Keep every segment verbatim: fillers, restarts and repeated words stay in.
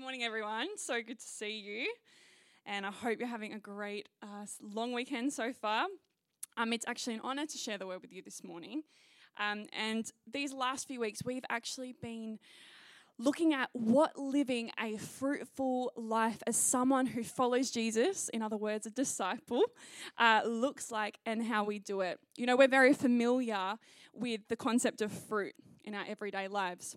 Good morning, everyone. So good to see you. And I hope you're having a great uh, long weekend so far. Um, it's actually an honour to share the word with you this morning. Um, and these last few weeks, we've actually been looking at what living a fruitful life as someone who follows Jesus, in other words, a disciple, uh, looks like and how we do it. You know, we're very familiar with the concept of fruit in our everyday lives.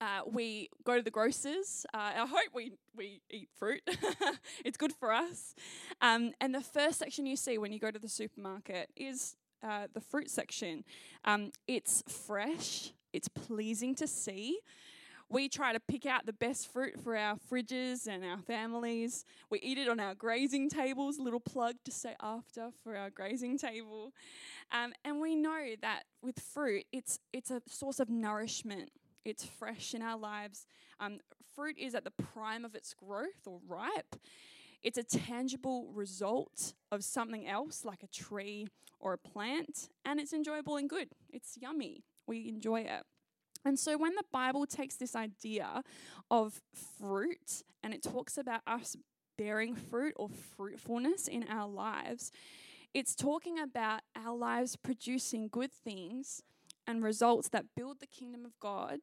Uh, we go to the grocers. Uh, I hope we, we eat fruit. It's good for us. Um, and the first section you see when you go to the supermarket is uh, the fruit section. Um, it's fresh. It's pleasing to see. We try to pick out the best fruit for our fridges and our families. We eat it on our grazing tables, little plug to stay after for our grazing table. Um, and we know that with fruit, it's it's a source of nourishment. It's fresh in our lives. Um, fruit is at the prime of its growth or ripe. It's a tangible result of something else like a tree or a plant, and it's enjoyable and good. It's yummy. We enjoy it. And so when the Bible takes this idea of fruit and it talks about us bearing fruit or fruitfulness in our lives, it's talking about our lives producing good things and results that build the kingdom of God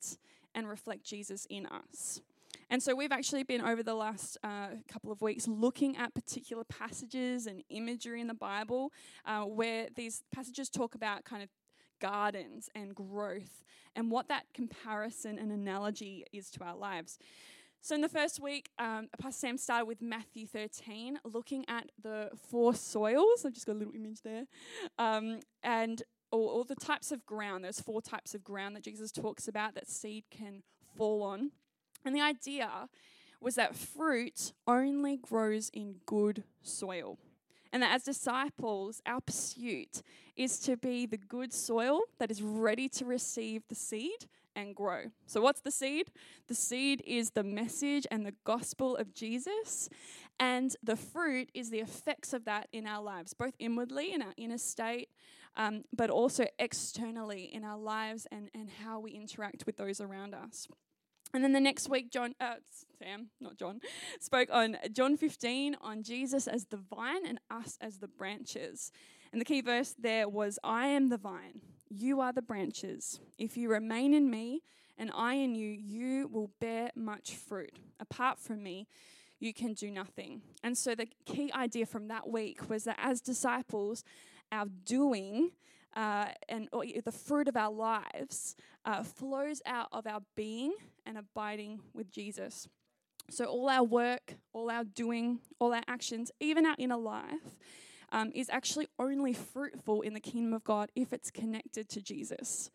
and reflect Jesus in us. And so we've actually been over the last uh, couple of weeks looking at particular passages and imagery in the Bible uh, where these passages talk about kind of gardens and growth and what that comparison and analogy is to our lives. So in the first week, um, Pastor Sam started with Matthew thirteen, looking at the four soils. I've just got a little image there. Um, and Or, or the types of ground. There's four types of ground that Jesus talks about that seed can fall on. And the idea was that fruit only grows in good soil. And that as disciples, our pursuit is to be the good soil that is ready to receive the seed and grow. So what's the seed? The seed is the message and the gospel of Jesus, and the fruit is the effects of that in our lives, both inwardly in our inner state, um, but also externally in our lives and, and how we interact with those around us. And then the next week, John, uh, Sam, not John, spoke on John fifteen, on Jesus as the vine and us as the branches. And the key verse there was, "I am the vine, you are the branches. If you remain in me and I in you, you will bear much fruit. Apart from me, you can do nothing." And so the key idea from that week was that as disciples, our doing Uh, and or the fruit of our lives uh, flows out of our being and abiding with Jesus. So all our work, all our doing, all our actions, even our inner life, um, is actually only fruitful in the kingdom of God if it's connected to Jesus.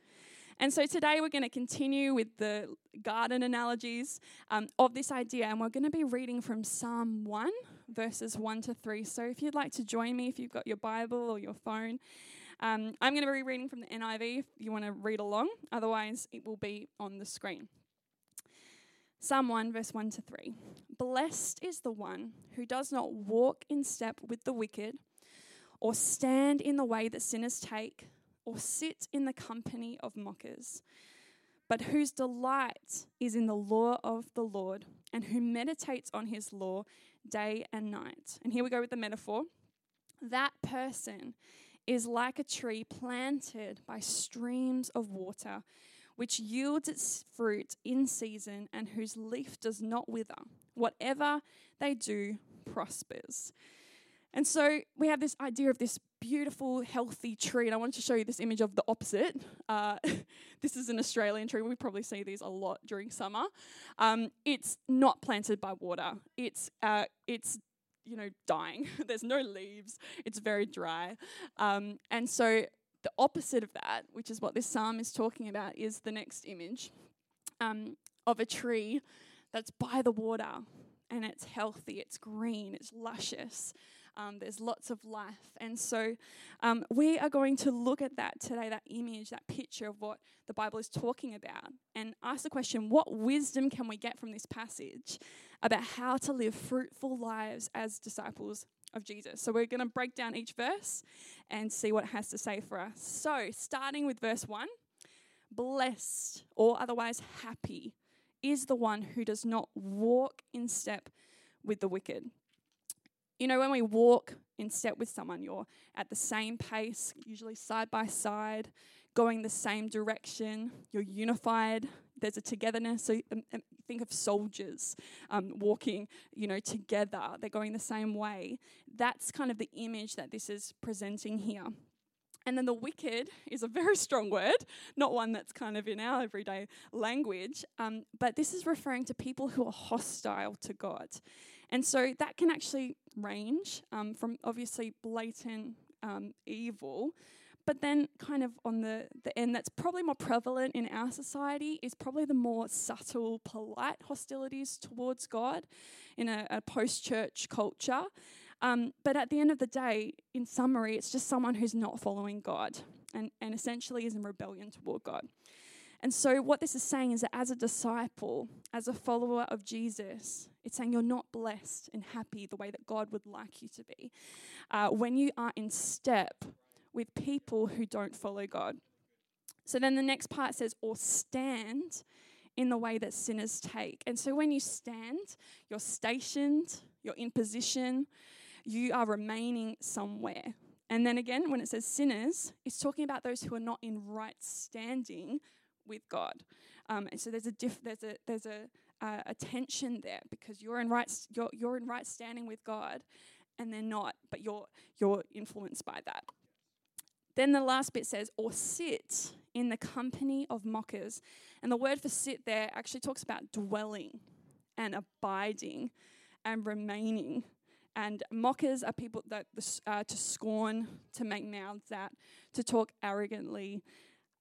And so today we're going to continue with the garden analogies um, of this idea, and we're going to be reading from Psalm one, verses one to three. So if you'd like to join me, if you've got your Bible or your phone, Um, I'm going to be reading from the N I V if you want to read along. Otherwise, it will be on the screen. Psalm one, verse one to three. "Blessed is the one who does not walk in step with the wicked, or stand in the way that sinners take, or sit in the company of mockers, but whose delight is in the law of the Lord, and who meditates on his law day and night." And here we go with the metaphor. "That person is like a tree planted by streams of water, which yields its fruit in season and whose leaf does not wither. Whatever they do prospers." And so we have this idea of this beautiful, healthy tree. And I wanted to show you this image of the opposite. Uh, this is an Australian tree. We probably see these a lot during summer. Um, it's not planted by water. It's uh, it's you know, dying. There's no leaves. It's very dry. Um, and so the opposite of that, which is what this psalm is talking about, is the next image um, of a tree that's by the water, and it's healthy, it's green, it's luscious. Um, there's lots of life. And so um, we are going to look at that today, that image, that picture of what the Bible is talking about, and ask the question, what wisdom can we get from this passage about how to live fruitful lives as disciples of Jesus? So we're going to break down each verse and see what it has to say for us. So starting with verse one, "Blessed," or otherwise happy, is the one who does not walk in step with the wicked. You know, when we walk in step with someone, you're at the same pace, usually side by side, going the same direction, you're unified, there's a togetherness. So um, think of soldiers um, walking, you know, together, they're going the same way. That's kind of the image that this is presenting here. And then the wicked is a very strong word, not one that's kind of in our everyday language, um, but this is referring to people who are hostile to God. And so that can actually range um, from obviously blatant um, evil, but then kind of on the, the end that's probably more prevalent in our society is probably the more subtle, polite hostilities towards God in a, a post-church culture. Um, but at the end of the day, in summary, it's just someone who's not following God and, and essentially is in rebellion toward God. And so what this is saying is that as a disciple, as a follower of Jesus, it's saying you're not blessed and happy the way that God would like you to be uh, when you are in step with people who don't follow God. So then the next part says, or stand in the way that sinners take. And so when you stand, you're stationed, you're in position, you are remaining somewhere. And then again, when it says sinners, it's talking about those who are not in right standing with God. Um, and so there's a diff, there's a there's a, uh, a tension there because you're in right you're you're in right standing with God, and they're not, but you're you're influenced by that. Then the last bit says, or sit in the company of mockers. And the word for sit there actually talks about dwelling and abiding and remaining. And mockers are people that uh, to scorn, to make mouths at, to talk arrogantly.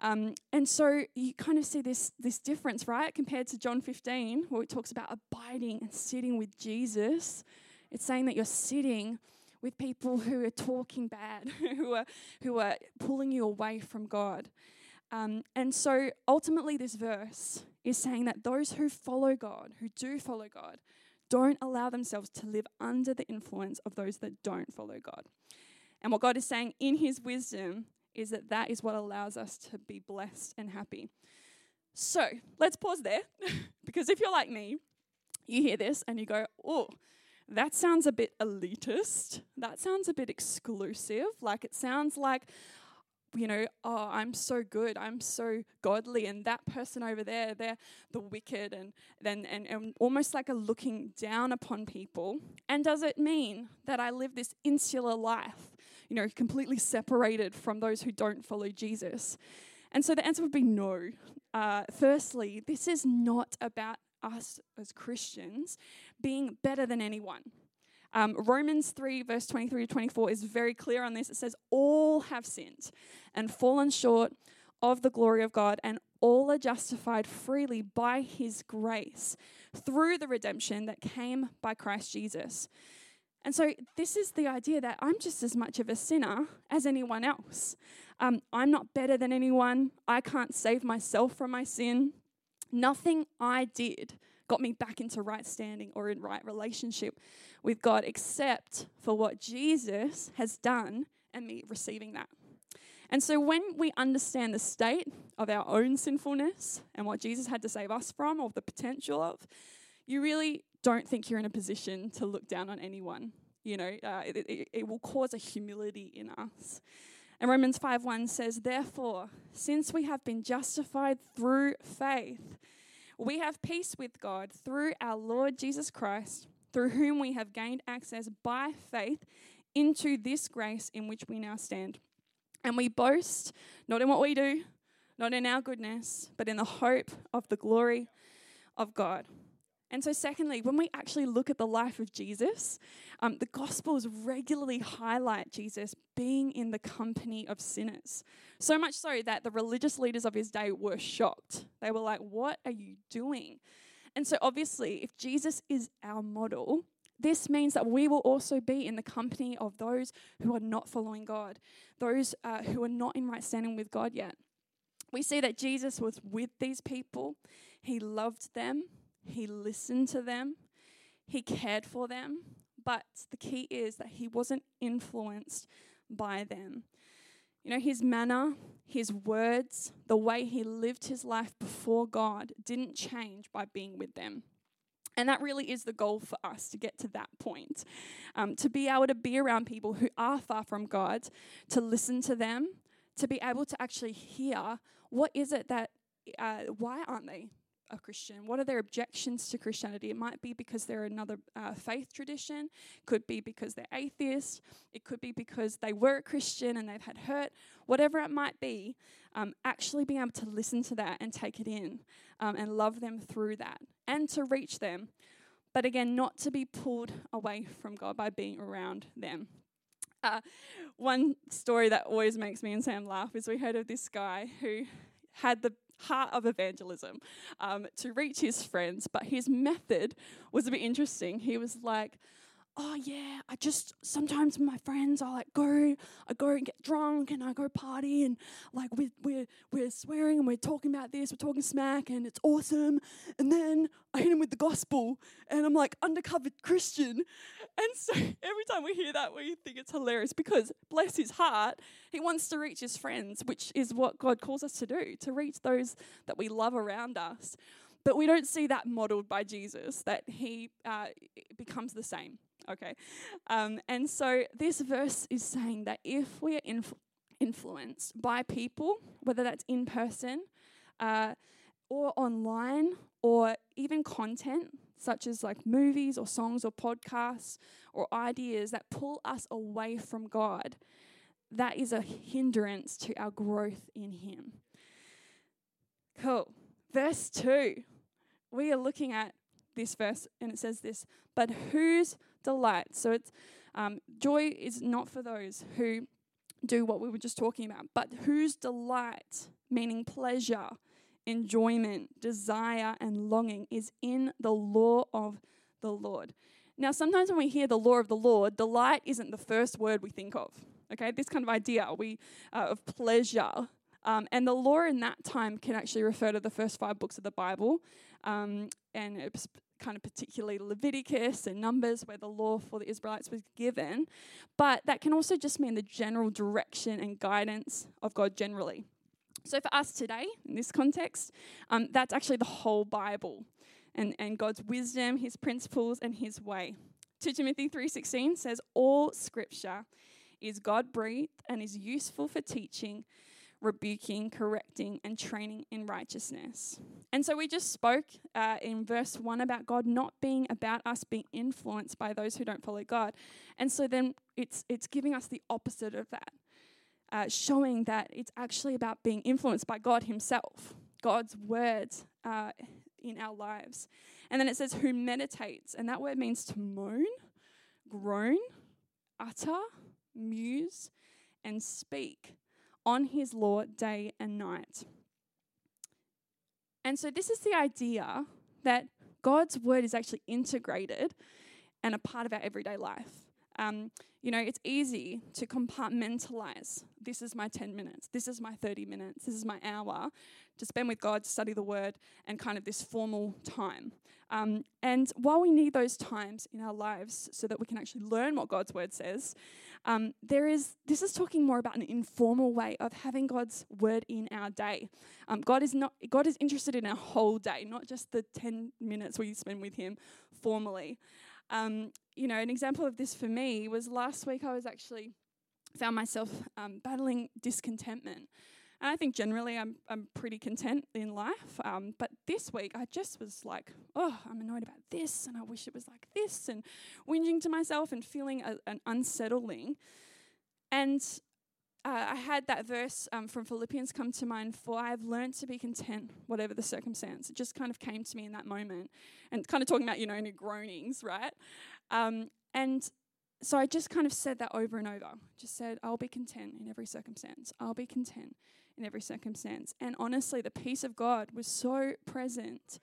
Um, and so you kind of see this, this difference, right, compared to John fifteen, where it talks about abiding and sitting with Jesus. It's saying that you're sitting with people who are talking bad, who are who are pulling you away from God. Um, and so ultimately this verse is saying that those who follow God, who do follow God, don't allow themselves to live under the influence of those that don't follow God. And what God is saying in his wisdom is that that is what allows us to be blessed and happy. So let's pause there because if you're like me, you hear this and you go, oh, that sounds a bit elitist. That sounds a bit exclusive. Like it sounds like, you know, oh, I'm so good, I'm so godly, and that person over there, they're the wicked, and then and, and almost like a looking down upon people. And does it mean that I live this insular life, you know, completely separated from those who don't follow Jesus? And so the answer would be no. Uh, firstly, this is not about us as Christians being better than anyone. Um, Romans three, verse twenty-three to twenty-four is very clear on this. It says, all have sinned and fallen short of the glory of God, and all are justified freely by his grace through the redemption that came by Christ Jesus. And so this is the idea that I'm just as much of a sinner as anyone else. Um, I'm not better than anyone. I can't save myself from my sin. Nothing I did got me back into right standing or in right relationship with God, except for what Jesus has done and me receiving that. And so when we understand the state of our own sinfulness and what Jesus had to save us from or the potential of, you really don't think you're in a position to look down on anyone. You know, uh, it, it, it will cause a humility in us. And Romans five one says, therefore, since we have been justified through faith, we have peace with God through our Lord Jesus Christ, through whom we have gained access by faith into this grace in which we now stand. And we boast not in what we do, not in our goodness, but in the hope of the glory of God. And so secondly, when we actually look at the life of Jesus, um, the Gospels regularly highlight Jesus being in the company of sinners. So much so that the religious leaders of his day were shocked. They were like, what are you doing? And so obviously, if Jesus is our model, this means that we will also be in the company of those who are not following God, those uh, who are not in right standing with God yet. We see that Jesus was with these people. He loved them. He listened to them, he cared for them, but the key is that he wasn't influenced by them. You know, his manner, his words, the way he lived his life before God didn't change by being with them. And that really is the goal for us, to get to that point, um, to be able to be around people who are far from God, to listen to them, to be able to actually hear what is it that, uh, why aren't they a Christian? What are their objections to Christianity? It might be because they're another uh, faith tradition, could be because they're atheist, it could be because they were a Christian and they've had hurt, whatever it might be, um, actually being able to listen to that and take it in um, and love them through that and to reach them. But again, not to be pulled away from God by being around them. Uh, one story that always makes me and Sam laugh is we heard of this guy who had the heart of evangelism um, to reach his friends, but his method was a bit interesting. He was like, oh yeah, I just, sometimes my friends, I like go, I go and get drunk and I go party and like we're, we're, we're swearing and we're talking about this, we're talking smack and it's awesome. And then I hit him with the gospel and I'm like undercover Christian. And so every time we hear that, we think it's hilarious because bless his heart, he wants to reach his friends, which is what God calls us to do, to reach those that we love around us. But we don't see that modeled by Jesus, that he uh, becomes the same. Okay, um, and so this verse is saying that if we are influ- influenced by people, whether that's in person uh, or online or even content such as like movies or songs or podcasts or ideas that pull us away from God, that is a hindrance to our growth in Him. Cool. Verse two, we are looking at this verse and it says this, but whose delight. So it's um, joy is not for those who do what we were just talking about, but whose delight, meaning pleasure, enjoyment, desire, and longing is in the law of the Lord. Now, sometimes when we hear the law of the Lord, delight isn't the first word we think of. Okay, this kind of idea we uh, of pleasure. Um, and the law in that time can actually refer to the first five books of the Bible, um, and it's kind of particularly Leviticus and Numbers where the law for the Israelites was given. But that can also just mean the general direction and guidance of God generally. So for us today, in this context, um, that's actually the whole Bible and, and God's wisdom, His principles, and His way. Second Timothy three sixteen says, all Scripture is God-breathed and is useful for teaching, rebuking, correcting, and training in righteousness. And so we just spoke uh, in verse one about God not being about us being influenced by those who don't follow God. And so then it's it's giving us the opposite of that, uh, showing that it's actually about being influenced by God Himself, God's words uh, in our lives. And then it says, who meditates, and that word means to moan, groan, utter, muse, and speak on His law day and night. And so this is the idea that God's word is actually integrated and a part of our everyday life. Um, you know, it's easy to compartmentalize. This is my ten minutes. This is my thirty minutes. This is my hour to spend with God, to study the word, and kind of this formal time. Um, and while we need those times in our lives so that we can actually learn what God's word says, um, there is this is talking more about an informal way of having God's word in our day. Um, God is not God is interested in our whole day, not just the ten minutes we spend with Him formally. Um, you know, an example of this for me was last week I was actually found myself um, battling discontentment. And I think generally I'm I'm pretty content in life. Um, but this week I just was like, oh, I'm annoyed about this and I wish it was like this, and whinging to myself and feeling a, an unsettling. And uh, I had that verse um, from Philippians come to mind, for I have learned to be content whatever the circumstance. It just kind of came to me in that moment. And kind of talking about, you know, any groanings, right? Um, and so I just kind of said that over and over. Just said, I'll be content in every circumstance. I'll be content in every circumstance. And honestly, the peace of God was so present.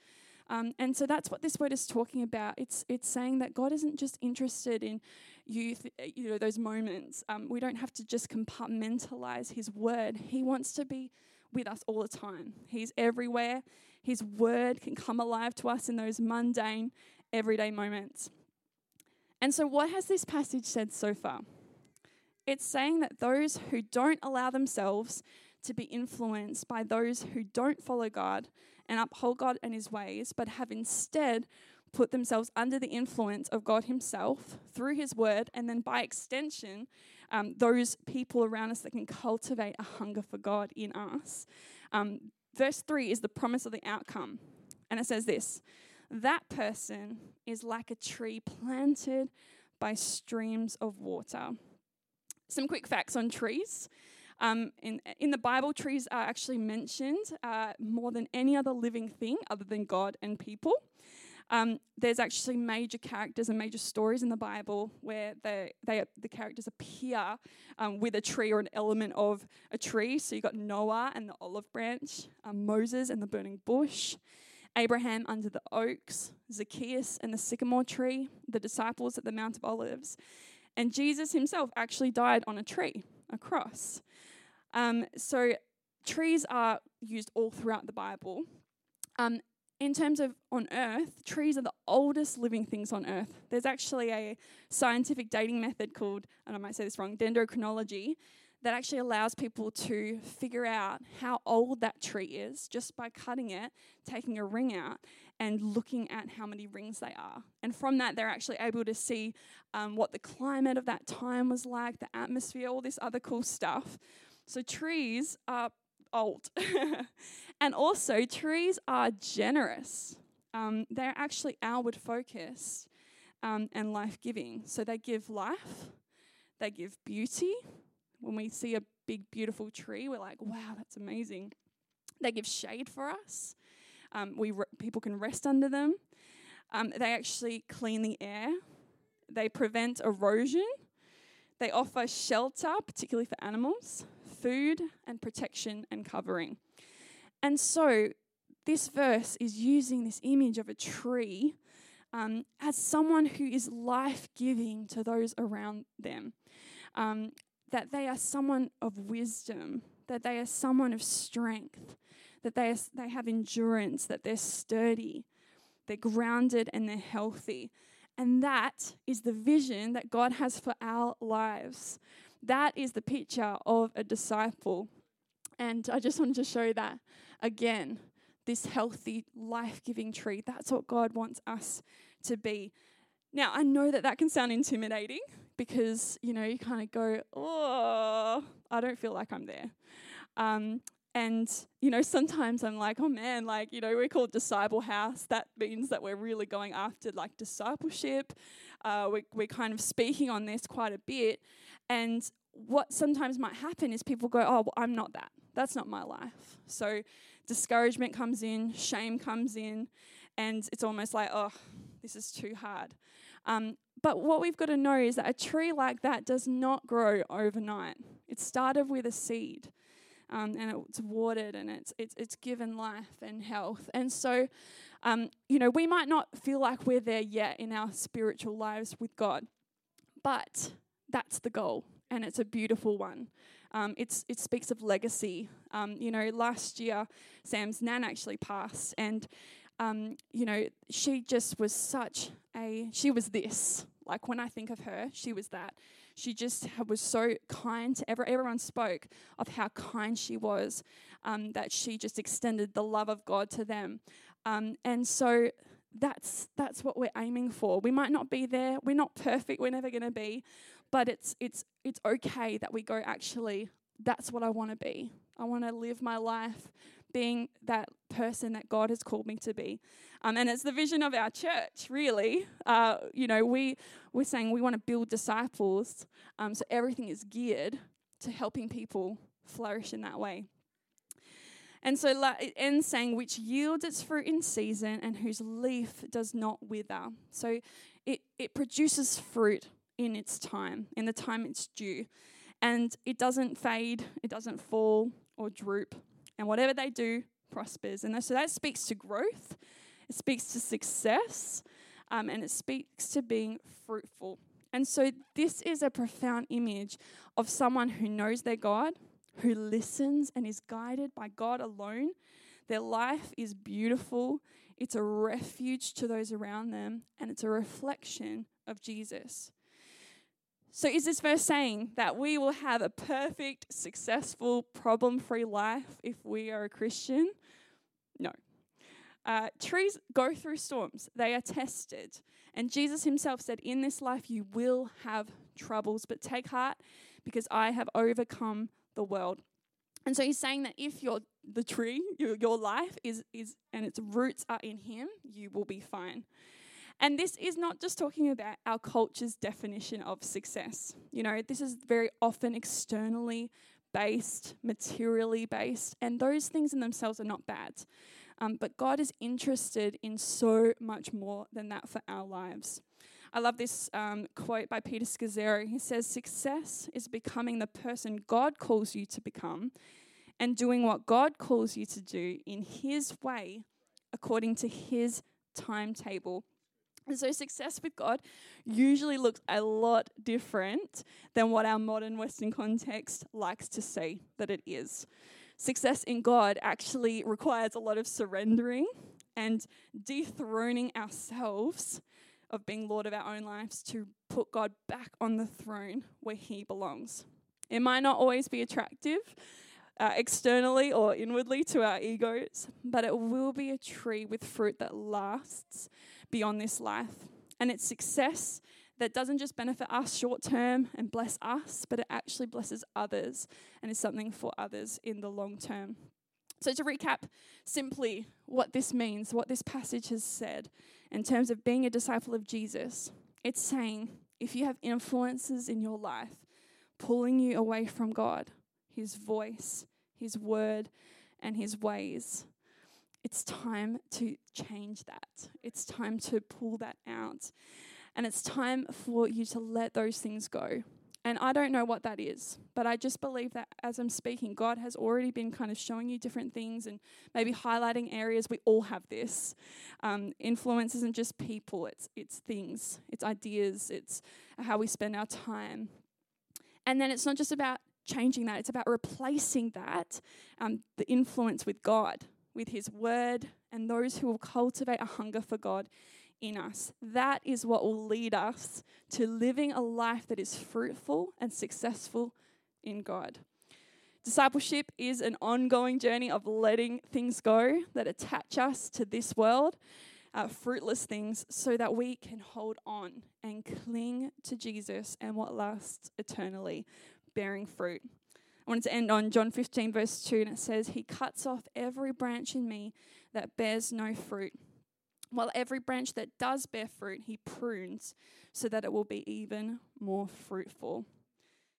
Um, and so that's what this word is talking about. It's it's saying that God isn't just interested in you, th- you know, those moments. Um, we don't have to just compartmentalize His word. He wants to be with us all the time. He's everywhere. His word can come alive to us in those mundane, everyday moments. And so what has this passage said so far? It's saying that those who don't allow themselves to be influenced by those who don't follow God and uphold God and his ways, but have instead put themselves under the influence of God himself through his word, and then by extension, um, those people around us that can cultivate a hunger for God in us. Um, verse three is the promise of the outcome. And it says this: that person is like a tree planted by streams of water. Some quick facts on trees. Um, in, in the Bible, trees are actually mentioned uh, more than any other living thing other than God and people. Um, there's actually major characters and major stories in the Bible where they, they, the characters appear um, with a tree or an element of a tree. So you've got Noah and the olive branch, um, Moses and the burning bush, Abraham under the oaks, Zacchaeus and the sycamore tree, the disciples at the Mount of Olives, and Jesus himself actually died on a tree, a cross. Um, so trees are used all throughout the Bible. Um, In terms of on Earth, trees are the oldest living things on Earth. There's actually a scientific dating method called, and I might say this wrong, dendrochronology, that actually allows people to figure out how old that tree is just by cutting it, taking a ring out, and looking at how many rings they are. And from that, they're actually able to see um, what the climate of that time was like, the atmosphere, all this other cool stuff. So trees are old. And also, trees are generous. Um, they're actually outward focused um, and life-giving. So they give life, they give beauty. When we see a big, beautiful tree, we're like, wow, that's amazing. They give shade for us. Um, we re- people can rest under them. Um, they actually clean the air. They prevent erosion. They offer shelter, particularly for animals, food and protection and covering. And so this verse is using this image of a tree um, as someone who is life-giving to those around them, um, that they are someone of wisdom, that they are someone of strength, that they, are, they have endurance, that they're sturdy, they're grounded and they're healthy. And that is the vision that God has for our lives. That is the picture of a disciple. And I just wanted to show that again, this healthy, life-giving tree. That's what God wants us to be. Now, I know that that can sound intimidating because, you know, you kind of go, oh, I don't feel like I'm there. Um, and, you know, sometimes I'm like, oh, man, like, you know, we're called Disciple House. That means that we're really going after, like, discipleship. Uh, we, we're kind of speaking on this quite a bit. And what sometimes might happen is people go, oh, well, I'm not that. That's not my life. So discouragement comes in, shame comes in, and it's almost like, oh, this is too hard. Um, but what we've got to know is that a tree like that does not grow overnight. It started with a seed, um, and it's watered, and it's, it's, it's given life and health. And so, um, you know, we might not feel like we're there yet in our spiritual lives with God, but that's the goal. And it's a beautiful one. Um, it's it speaks of legacy. Um, you know, last year, Sam's nan actually passed, and um, you know, she just was such a she was this. Like when I think of her, she was that. She just was so kind to everyone. Everyone spoke of how kind she was. Um, that she just extended the love of God to them, um, and so. That's that's what we're aiming for. We might not be there. We're not perfect. We're never going to be. But it's it's it's okay that we go, actually, that's what I want to be. I want to live my life being that person that God has called me to be. Um, and it's the vision of our church, really. Uh, you know, we, we're saying we want to build disciples. Um, so everything is geared to helping people flourish in that way. And so it ends saying, which yields its fruit in season and whose leaf does not wither. So it, it produces fruit in its time, in the time it's due. And it doesn't fade, it doesn't fall or droop. And whatever they do prospers. And so that speaks to growth, it speaks to success, um, and it speaks to being fruitful. And so this is a profound image of someone who knows their God, who listens and is guided by God alone. Their life is beautiful. It's a refuge to those around them, and it's a reflection of Jesus. So is this verse saying that we will have a perfect, successful, problem-free life if we are a Christian? No. Uh, trees go through storms. They are tested. And Jesus himself said, in this life you will have troubles, but take heart because I have overcome the world. And so he's saying that if you're the tree, your, your life is, is and its roots are in him, you will be fine. And this is not just talking about our culture's definition of success. You know, this is very often externally based, materially based, and those things in themselves are not bad. Um, but God is interested in so much more than that for our lives. I love this um, quote by Peter Scazzaro. He says, "Success is becoming the person God calls you to become and doing what God calls you to do in his way according to his timetable." And so success with God usually looks a lot different than what our modern Western context likes to say that it is. Success in God actually requires a lot of surrendering and dethroning ourselves of being Lord of our own lives to put God back on the throne where he belongs. It might not always be attractive uh, externally or inwardly to our egos, but it will be a tree with fruit that lasts beyond this life. And it's success that doesn't just benefit us short term and bless us, but it actually blesses others and is something for others in the long term. So to recap simply what this means, what this passage has said in terms of being a disciple of Jesus, it's saying if you have influences in your life pulling you away from God, his voice, his word, and his ways, it's time to change that. It's time to pull that out. And it's time for you to let those things go. And I don't know what that is, but I just believe that as I'm speaking, God has already been kind of showing you different things and maybe highlighting areas. We all have this. Um, influence isn't just people, it's it's things, it's ideas, it's how we spend our time. And then it's not just about changing that, it's about replacing that, um, the influence with God, with his word, and those who will cultivate a hunger for God in us. That is what will lead us to living a life that is fruitful and successful in God. Discipleship is an ongoing journey of letting things go that attach us to this world, uh, fruitless things, so that we can hold on and cling to Jesus and what lasts eternally, bearing fruit. I wanted to end on John fifteen, verse two, and it says, "He cuts off every branch in me that bears no fruit, while every branch that does bear fruit, he prunes so that it will be even more fruitful."